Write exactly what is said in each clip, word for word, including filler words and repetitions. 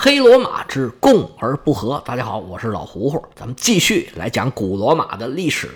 黑罗马之共而不和。大家好，我是老胡胡，咱们继续来讲古罗马的历史。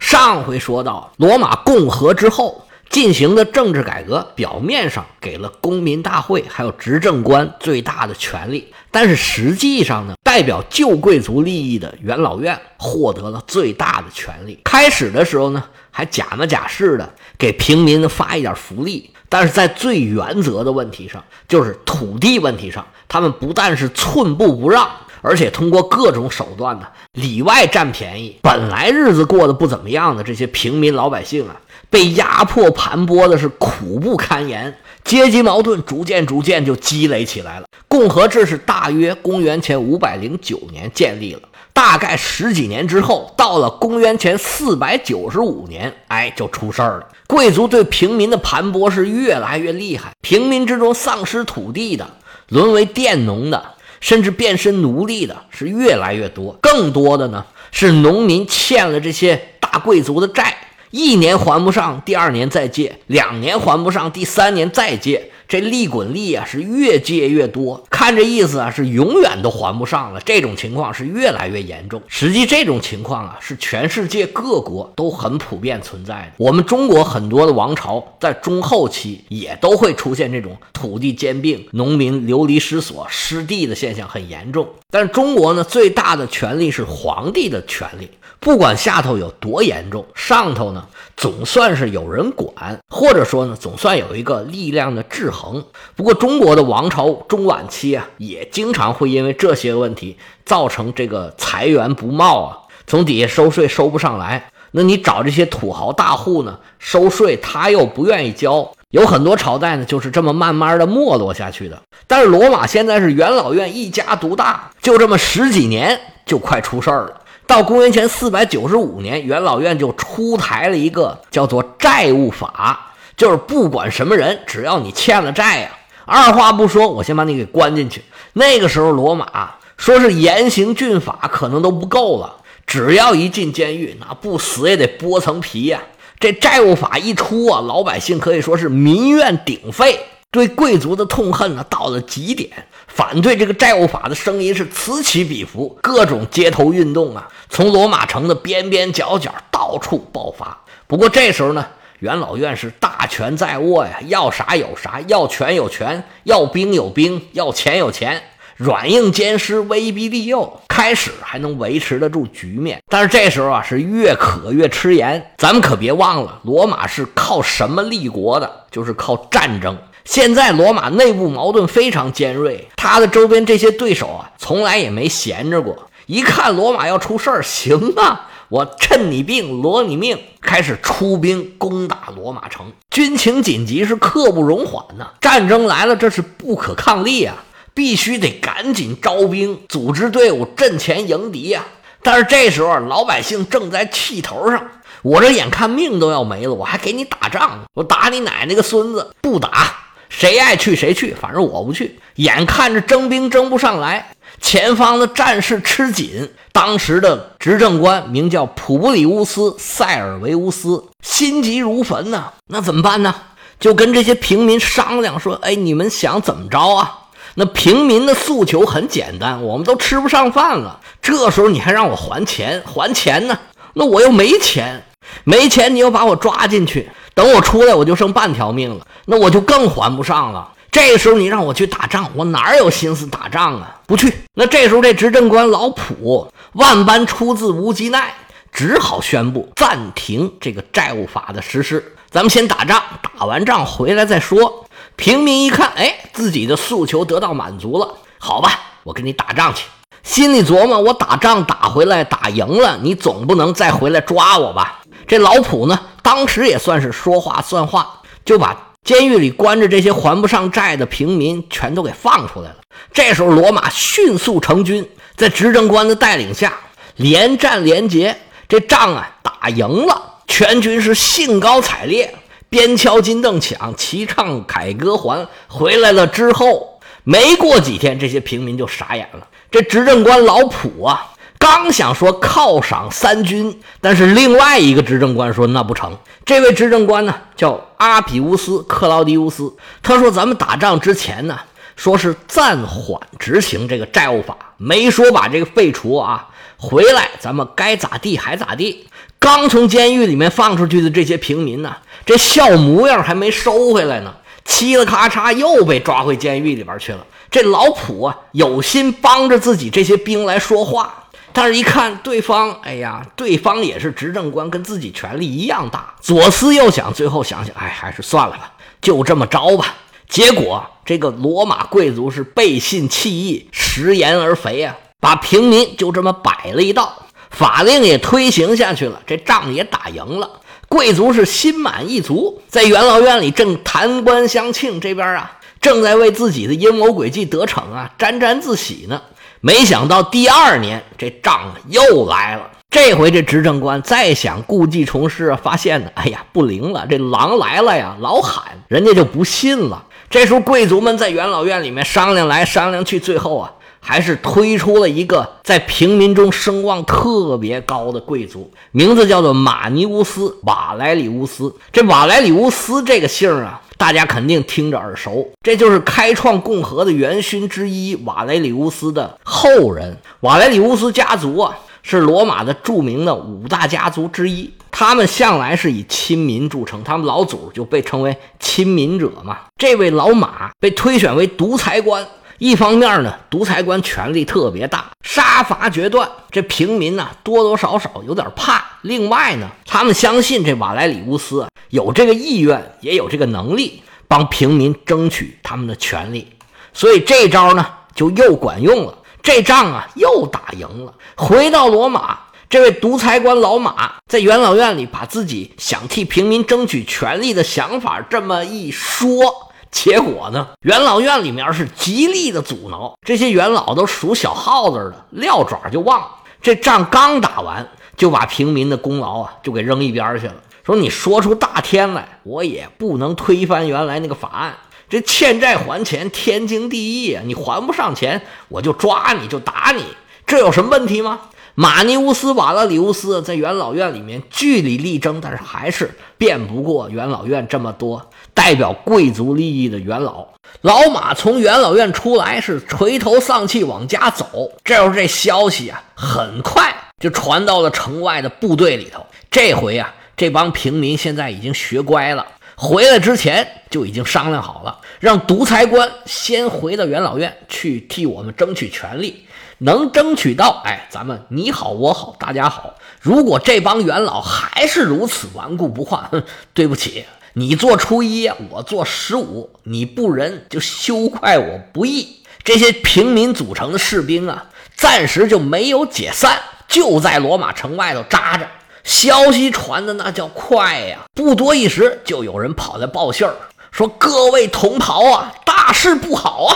上回说到罗马共和之后进行的政治改革，表面上给了公民大会还有执政官最大的权力，但是实际上呢，代表旧贵族利益的元老院获得了最大的权力。开始的时候呢，还假模假式的给平民发一点福利，但是在最原则的问题上，就是土地问题上，他们不但是寸步不让，而且通过各种手段呢，里外占便宜。本来日子过得不怎么样的这些平民老百姓啊，被压迫盘剥的是苦不堪言，阶级矛盾逐渐逐渐就积累起来了。共和制是大约公元前五百零九年建立了，大概十几年之后，到了公元前四百九十五年，哎，就出事儿了。贵族对平民的盘剥是越来越厉害，平民之中丧失土地的、沦为佃农的，甚至变身奴隶的是越来越多。更多的呢，是农民欠了这些大贵族的债，一年还不上，第二年再借，两年还不上，第三年再借，这利滚利啊，是越借越多。看这意思啊，是永远都还不上了。这种情况是越来越严重。实际这种情况啊，是全世界各国都很普遍存在的。我们中国很多的王朝在中后期也都会出现这种土地兼并、农民流离失所、失地的现象，很严重。但是中国呢，最大的权力是皇帝的权力。不管下头有多严重，上头呢总算是有人管，或者说呢总算有一个力量的制衡。不过中国的王朝中晚期啊，也经常会因为这些问题造成这个财源不茂啊，从底下收税收不上来，那你找这些土豪大户呢收税，他又不愿意交。有很多朝代呢就是这么慢慢的没落下去的。但是罗马现在是元老院一家独大，就这么十几年就快出事儿了。到公元前四百九十五年，元老院就出台了一个叫做债务法，就是不管什么人，只要你欠了债呀、啊，二话不说我先把你给关进去。那个时候罗马说是严刑峻法可能都不够了，只要一进监狱，那不死也得剥层皮呀、啊。这债务法一出啊，老百姓可以说是民怨鼎沸，对贵族的痛恨呢到了极点，反对这个债务法的声音是此起彼伏，各种街头运动啊，从罗马城的边边角角到处爆发。不过这时候呢，元老院是大权在握呀，要啥有啥，要权有权，要兵有兵，要钱有钱，软硬兼施，威逼利诱，开始还能维持得住局面。但是这时候啊，是越渴越吃盐。咱们可别忘了，罗马是靠什么立国的？就是靠战争。现在罗马内部矛盾非常尖锐，他的周边这些对手啊，从来也没闲着过。一看罗马要出事儿，行啊，我趁你病罗你命，开始出兵攻打罗马城。军情紧急是刻不容缓呐、啊，战争来了，这是不可抗力啊，必须得赶紧招兵，组织队伍，阵前迎敌啊。但是这时候老百姓正在气头上，我这眼看命都要没了，我还给你打仗，我打你奶奶个孙子！不打。谁爱去谁去，反正我不去。眼看着征兵征不上来，前方的战事吃紧。当时的执政官名叫普布里乌斯·塞尔维乌斯，心急如焚呢、啊。那怎么办呢？就跟这些平民商量说：“哎，你们想怎么着啊？”那平民的诉求很简单，我们都吃不上饭了，这时候你还让我还钱，还钱呢？那我又没钱，没钱你又把我抓进去。等我出来我就剩半条命了，那我就更还不上了。这时候你让我去打仗，我哪有心思打仗啊？不去。那这时候这执政官老普万般出自无极奈，只好宣布暂停这个债务法的实施，咱们先打仗，打完仗回来再说。平民一看，哎，自己的诉求得到满足了，好吧，我跟你打仗去。心里琢磨，我打仗打回来打赢了，你总不能再回来抓我吧。这老普呢，当时也算是说话算话，就把监狱里关着这些还不上债的平民全都给放出来了。这时候罗马迅速成军，在执政官的带领下连战连捷，这仗啊打赢了，全军是兴高采烈，边敲金镫响，齐唱凯歌还。回来了之后没过几天，这些平民就傻眼了。这执政官老普啊，刚想说犒赏三军，但是另外一个执政官说那不成。这位执政官呢叫阿比乌斯·克劳迪乌斯，他说咱们打仗之前呢，说是暂缓执行这个债务法，没说把这个废除啊，回来咱们该咋地还咋地。刚从监狱里面放出去的这些平民呢、啊，这笑模样还没收回来呢，嘁了咔嚓又被抓回监狱里边去了。这老普啊，有心帮着自己这些兵来说话，但是一看对方，哎呀，对方也是执政官，跟自己权力一样大，左思右想，最后想想，哎，还是算了吧，就这么着吧。结果这个罗马贵族是背信弃义，食言而肥啊，把平民就这么摆了一道，法令也推行下去了，这仗也打赢了，贵族是心满意足，在元老院里正弹冠相庆，这边啊正在为自己的阴谋诡计得逞啊沾沾自喜呢。没想到第二年这仗又来了，这回这执政官再想故技重施啊，发现呢，哎呀不灵了，这狼来了呀，老喊人家就不信了。这时候贵族们在元老院里面商量来商量去，最后啊还是推出了一个在平民中声望特别高的贵族，名字叫做马尼乌斯瓦莱里乌斯。这瓦莱里乌斯这个姓啊，大家肯定听着耳熟，这就是开创共和的元勋之一瓦莱里乌斯的后人。瓦莱里乌斯家族啊，是罗马的著名的五大家族之一，他们向来是以亲民著称，他们老祖就被称为亲民者嘛。这位老马被推选为独裁官，一方面呢，独裁官权力特别大，杀伐决断，这平民呢、啊、多多少少有点怕。另外呢，他们相信这瓦莱里乌斯、啊、有这个意愿，也有这个能力帮平民争取他们的权利，所以这招呢就又管用了。这仗啊又打赢了，回到罗马，这位独裁官老马在元老院里把自己想替平民争取权利的想法这么一说。结果呢，元老院里面是极力的阻挠，这些元老都属小耗子的，撂爪就忘了。这仗刚打完，就把平民的功劳啊就给扔一边去了，说你说出大天来，我也不能推翻原来那个法案，这欠债还钱天经地义啊，你还不上钱我就抓你就打你，这有什么问题吗？马尼乌斯瓦勒里乌斯在元老院里面据理力争，但是还是辩不过元老院这么多代表贵族利益的元老。老马从元老院出来是垂头丧气往家走，这时候这消息啊很快就传到了城外的部队里头。这回啊，这帮平民现在已经学乖了，回来之前就已经商量好了，让独裁官先回到元老院去替我们争取权利，能争取到，哎，咱们你好我好大家好。如果这帮元老还是如此顽固不化，对不起，你做初一我做十五，你不仁就休怪我不义。这些平民组成的士兵啊，暂时就没有解散，就在罗马城外头扎着。消息传的那叫快呀，不多一时就有人跑来报信儿，说各位同袍啊，大事不好啊，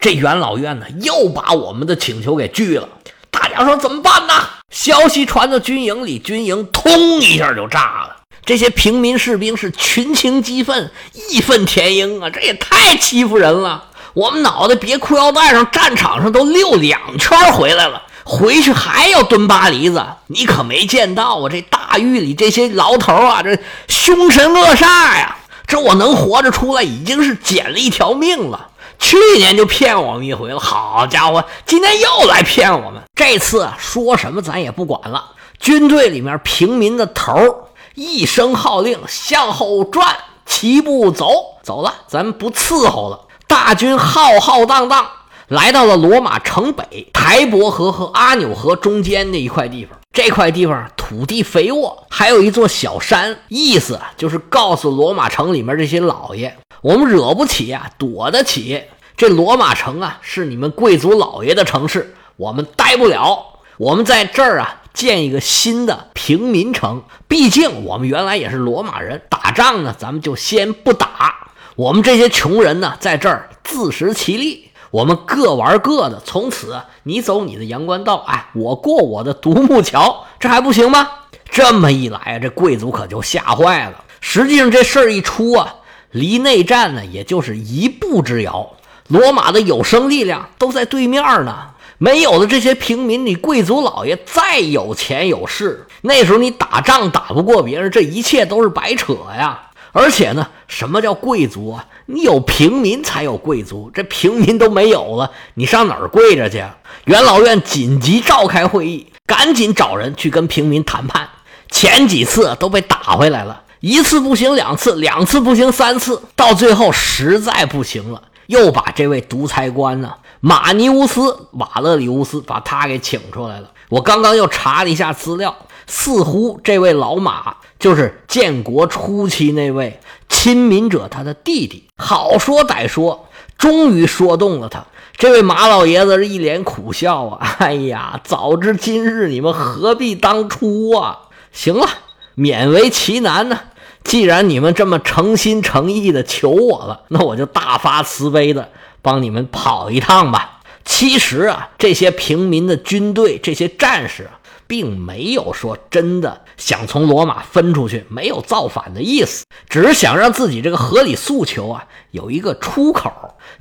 这元老院呢又把我们的请求给拒了。大家说怎么办呢？消息传到军营里，军营通一下就炸了。这些平民士兵是群情激愤，义愤填膺啊，这也太欺负人了，我们脑袋别裤腰带上，战场上都溜两圈回来了，回去还要蹲巴黎子，你可没见到啊，这大狱里这些牢头啊，这凶神恶煞呀，这我能活着出来已经是捡了一条命了，去年就骗我们一回了，好家伙，今天又来骗我们。这次、啊、说什么咱也不管了，军队里面平民的头一声号令，向后转，齐步走，走了，咱们不伺候了。大军浩浩荡荡来到了罗马城北台伯河和阿纽河中间的一块地方，这块地方土地肥沃，还有一座小山，意思就是告诉罗马城里面这些老爷，我们惹不起啊，躲得起，这罗马城啊是你们贵族老爷的城市，我们待不了，我们在这儿啊建一个新的平民城，毕竟我们原来也是罗马人，打仗呢咱们就先不打，我们这些穷人呢在这儿自食其力，我们各玩各的，从此你走你的阳关道，哎，我过我的独木桥，这还不行吗？这么一来，这贵族可就吓坏了。实际上这事儿一出啊，离内战呢也就是一步之遥，罗马的有生力量都在对面呢。没有了这些平民，你贵族老爷再有钱有势，那时候你打仗打不过别人，这一切都是白扯呀。而且呢，什么叫贵族啊？你有平民才有贵族，这平民都没有了，你上哪儿跪着去？元老院紧急召开会议，赶紧找人去跟平民谈判。前几次都被打回来了，一次不行两次，两次不行三次，到最后实在不行了，又把这位独裁官呢、啊、马尼乌斯瓦勒里乌斯把他给请出来了。我刚刚又查了一下资料，似乎这位老马就是建国初期那位亲民者他的弟弟。好说歹说，终于说动了他。这位马老爷子是一脸苦笑啊，哎呀，早知今日你们何必当初啊。行了，勉为其难呢、啊。既然你们这么诚心诚意的求我了，那我就大发慈悲的帮你们跑一趟吧。其实啊，这些平民的军队，这些战士啊，并没有说真的想从罗马分出去，没有造反的意思，只是想让自己这个合理诉求啊有一个出口。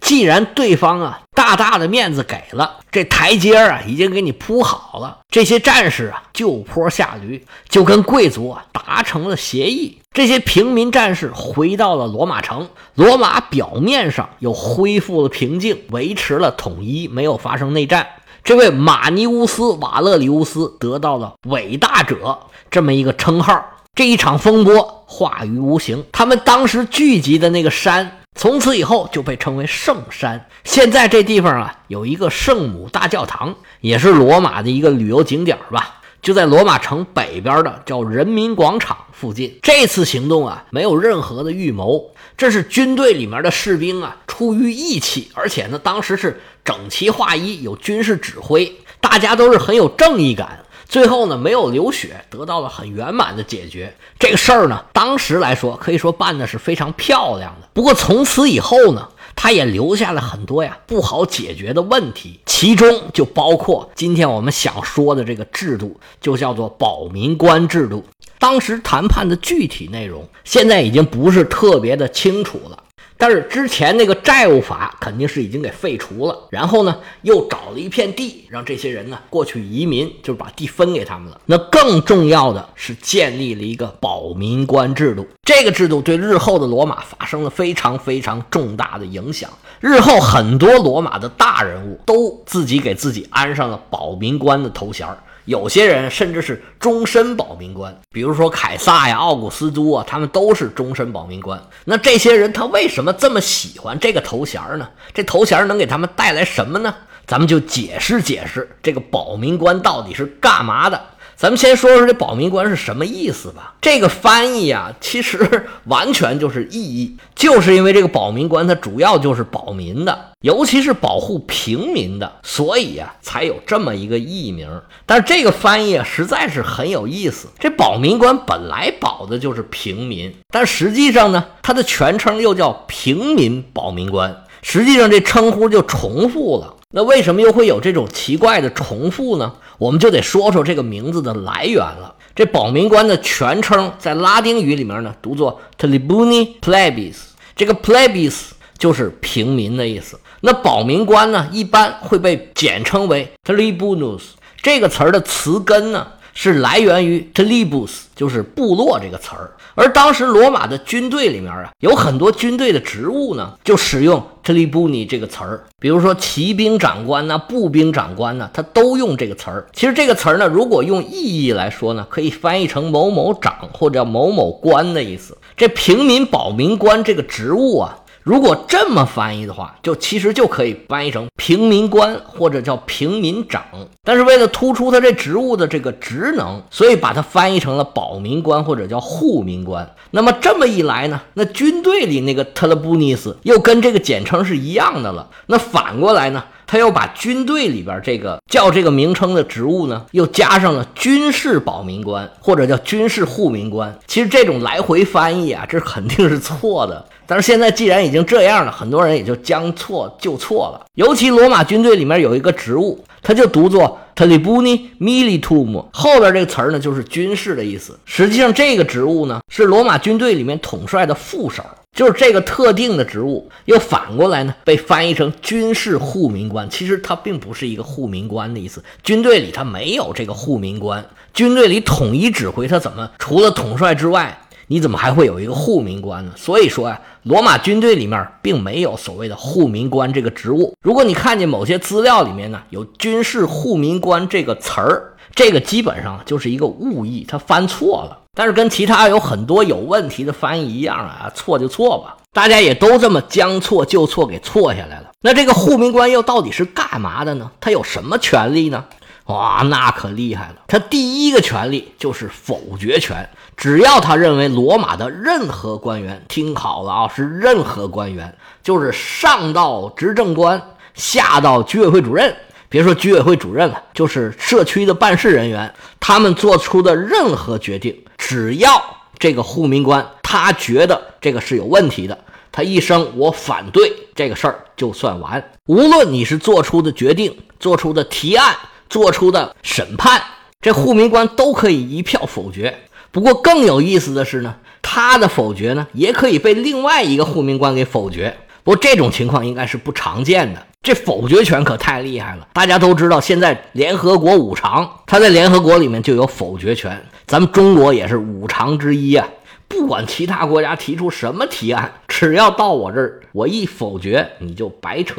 既然对方啊大大的面子给了，这台阶啊已经给你铺好了，这些战士啊就坡下驴，就跟贵族啊达成了协议。这些平民战士回到了罗马城，罗马表面上又恢复了平静，维持了统一，没有发生内战。这位马尼乌斯瓦勒里乌斯得到了伟大者这么一个称号。这一场风波化于无形，他们当时聚集的那个山从此以后就被称为圣山。现在这地方啊有一个圣母大教堂，也是罗马的一个旅游景点吧，就在罗马城北边的叫人民广场附近。这次行动啊没有任何的预谋，这是军队里面的士兵啊出于义气，而且呢当时是整齐划一，有军事指挥，大家都是很有正义感。最后呢没有流血，得到了很圆满的解决。这个事儿呢当时来说可以说办的是非常漂亮的。不过从此以后呢，他也留下了很多呀不好解决的问题，其中就包括今天我们想说的这个制度，就叫做保民官制度。当时谈判的具体内容现在已经不是特别的清楚了，但是之前那个债务法肯定是已经给废除了，然后呢又找了一片地让这些人呢过去移民，就是把地分给他们了。那更重要的是建立了一个保民官制度，这个制度对日后的罗马发生了非常非常重大的影响。日后很多罗马的大人物都自己给自己安上了保民官的头衔，有些人甚至是终身保民官，比如说凯撒呀、奥古斯都啊，他们都是终身保民官。那这些人他为什么这么喜欢这个头衔呢？这头衔能给他们带来什么呢？咱们就解释解释这个保民官到底是干嘛的。咱们先说说这保民官是什么意思吧。这个翻译啊其实完全就是意义，就是因为这个保民官它主要就是保民的，尤其是保护平民的，所以啊才有这么一个译名。但是这个翻译啊实在是很有意思，这保民官本来保的就是平民，但实际上呢它的全称又叫平民保民官，实际上这称呼就重复了。那为什么又会有这种奇怪的重复呢？我们就得说说这个名字的来源了。这保民官的全称在拉丁语里面呢读作 Tribuni Plebis， 这个 Plebis 就是平民的意思。那保民官呢一般会被简称为 Tribunus， 这个词儿的词根呢是来源于 tribus， 就是部落这个词儿。而当时罗马的军队里面啊，有很多军队的职务呢，就使用 tribuni 这个词儿。比如说骑兵长官呐、啊、步兵长官呐、啊，他都用这个词儿。其实这个词儿呢，如果用意义来说呢，可以翻译成某某长或者某某官的意思。这平民保民官这个职务啊，如果这么翻译的话，就其实就可以翻译成平民官或者叫平民长。但是为了突出他这职务的这个职能，所以把它翻译成了保民官或者叫护民官。那么这么一来呢，那军队里那个 Tribunis 又跟这个简称是一样的了。那反过来呢，他又把军队里边这个叫这个名称的职务呢，又加上了军事保民官或者叫军事护民官。其实这种来回翻译啊，这肯定是错的。但是现在既然已经这样了，很多人也就将错就错了。尤其罗马军队里面有一个职务，它就读作 tribuni militum， 后边这个词儿呢就是军事的意思。实际上这个职务呢是罗马军队里面统帅的副手，就是这个特定的职务又反过来呢被翻译成军事护民官。其实它并不是一个护民官的意思，军队里它没有这个护民官，军队里统一指挥它怎么除了统帅之外你怎么还会有一个护民官呢？所以说啊，罗马军队里面并没有所谓的护民官这个职务。如果你看见某些资料里面呢有军事护民官这个词儿，这个基本上就是一个误译，它翻错了。但是跟其他有很多有问题的翻译一样啊，错就错吧，大家也都这么将错就错给错下来了。那这个护民官又到底是干嘛的呢？他有什么权利呢？哇，那可厉害了！他第一个权利就是否决权，只要他认为罗马的任何官员，听好了啊，是任何官员，就是上到执政官，下到居委会主任，别说居委会主任了，就是社区的办事人员，他们做出的任何决定，只要这个护民官他觉得这个是有问题的，他一声我反对，这个事儿就算完。无论你是做出的决定，做出的提案，做出的审判，这护民官都可以一票否决。不过更有意思的是呢，他的否决呢也可以被另外一个护民官给否决。不过这种情况应该是不常见的，这否决权可太厉害了。大家都知道现在联合国五常，他在联合国里面就有否决权，咱们中国也是五常之一啊。不管其他国家提出什么提案，只要到我这儿，我一否决你就白扯。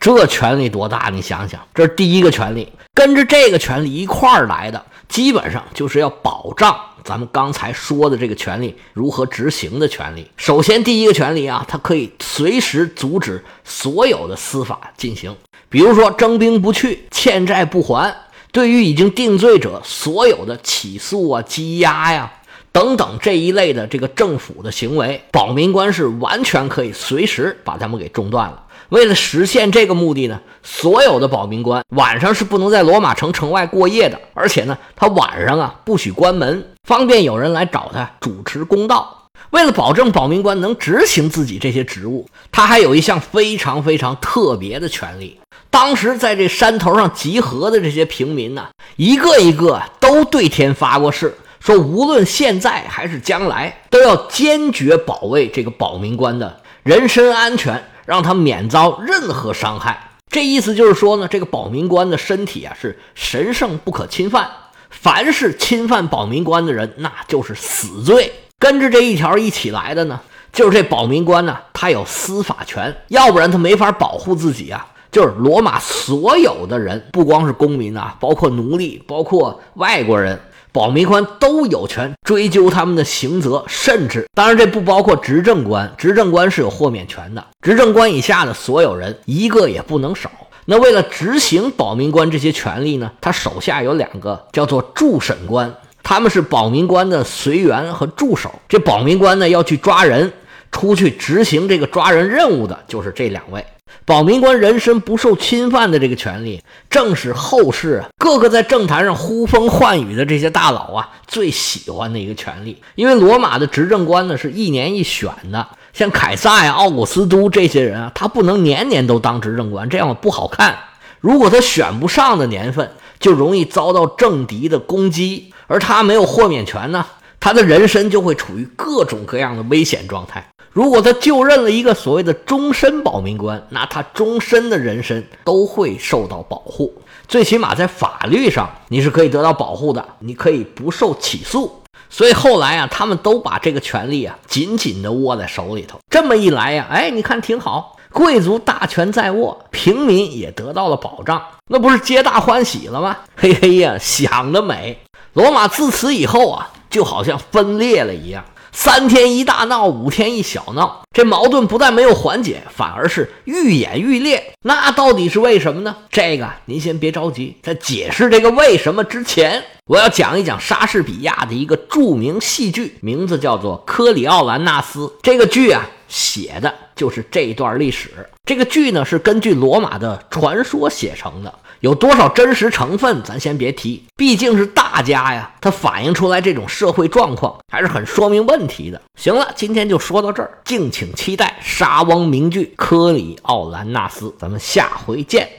这权力多大，你想想。这是第一个权力，跟着这个权力一块儿来的，基本上就是要保障咱们刚才说的这个权力如何执行的权力。首先第一个权力啊，它可以随时阻止所有的司法进行，比如说征兵不去，欠债不还，对于已经定罪者所有的起诉啊、羁押呀、啊等等这一类的这个政府的行为，保民官是完全可以随时把他们给中断了。为了实现这个目的呢，所有的保民官晚上是不能在罗马城城外过夜的，而且呢他晚上啊不许关门，方便有人来找他主持公道。为了保证保民官能执行自己这些职务，他还有一项非常非常特别的权利。当时在这山头上集合的这些平民呢、啊，一个一个都对天发过誓，说无论现在还是将来，都要坚决保卫这个保民官的人身安全，让他免遭任何伤害。这意思就是说呢，这个保民官的身体啊是神圣不可侵犯，凡是侵犯保民官的人那就是死罪。跟着这一条一起来的呢，就是这保民官呢、啊、他有司法权，要不然他没法保护自己啊。就是罗马所有的人，不光是公民啊，包括奴隶，包括外国人，保民官都有权追究他们的刑责，甚至当然这不包括执政官，执政官是有豁免权的，执政官以下的所有人一个也不能少。那为了执行保民官这些权利呢，他手下有两个叫做助审官，他们是保民官的随员和助手。这保民官呢要去抓人，出去执行这个抓人任务的就是这两位。保民官人身不受侵犯的这个权利，正是后世各个在政坛上呼风唤雨的这些大佬啊最喜欢的一个权利。因为罗马的执政官呢是一年一选的，像凯撒呀、奥古斯都这些人啊，他不能年年都当执政官，这样不好看。如果他选不上的年份，就容易遭到政敌的攻击，而他没有豁免权呢，他的人身就会处于各种各样的危险状态。如果他就任了一个所谓的终身保民官，那他终身的人身都会受到保护，最起码在法律上你是可以得到保护的，你可以不受起诉。所以后来啊，他们都把这个权利啊紧紧的握在手里头。这么一来啊，哎，你看挺好，贵族大权在握，平民也得到了保障，那不是皆大欢喜了吗？嘿嘿呀，想得美！罗马自此以后啊，就好像分裂了一样。三天一大闹，五天一小闹，这矛盾不但没有缓解，反而是愈演愈烈。那到底是为什么呢？这个您先别着急，在解释这个为什么之前，我要讲一讲莎士比亚的一个著名戏剧，名字叫做《科里奥兰纳斯》。这个剧啊写的就是这一段历史。这个剧呢是根据罗马的传说写成的，有多少真实成分咱先别提，毕竟是大家呀，它反映出来这种社会状况还是很说明问题的。行了，今天就说到这儿，敬请期待莎翁名剧《科里奥兰纳斯》，咱们下回见。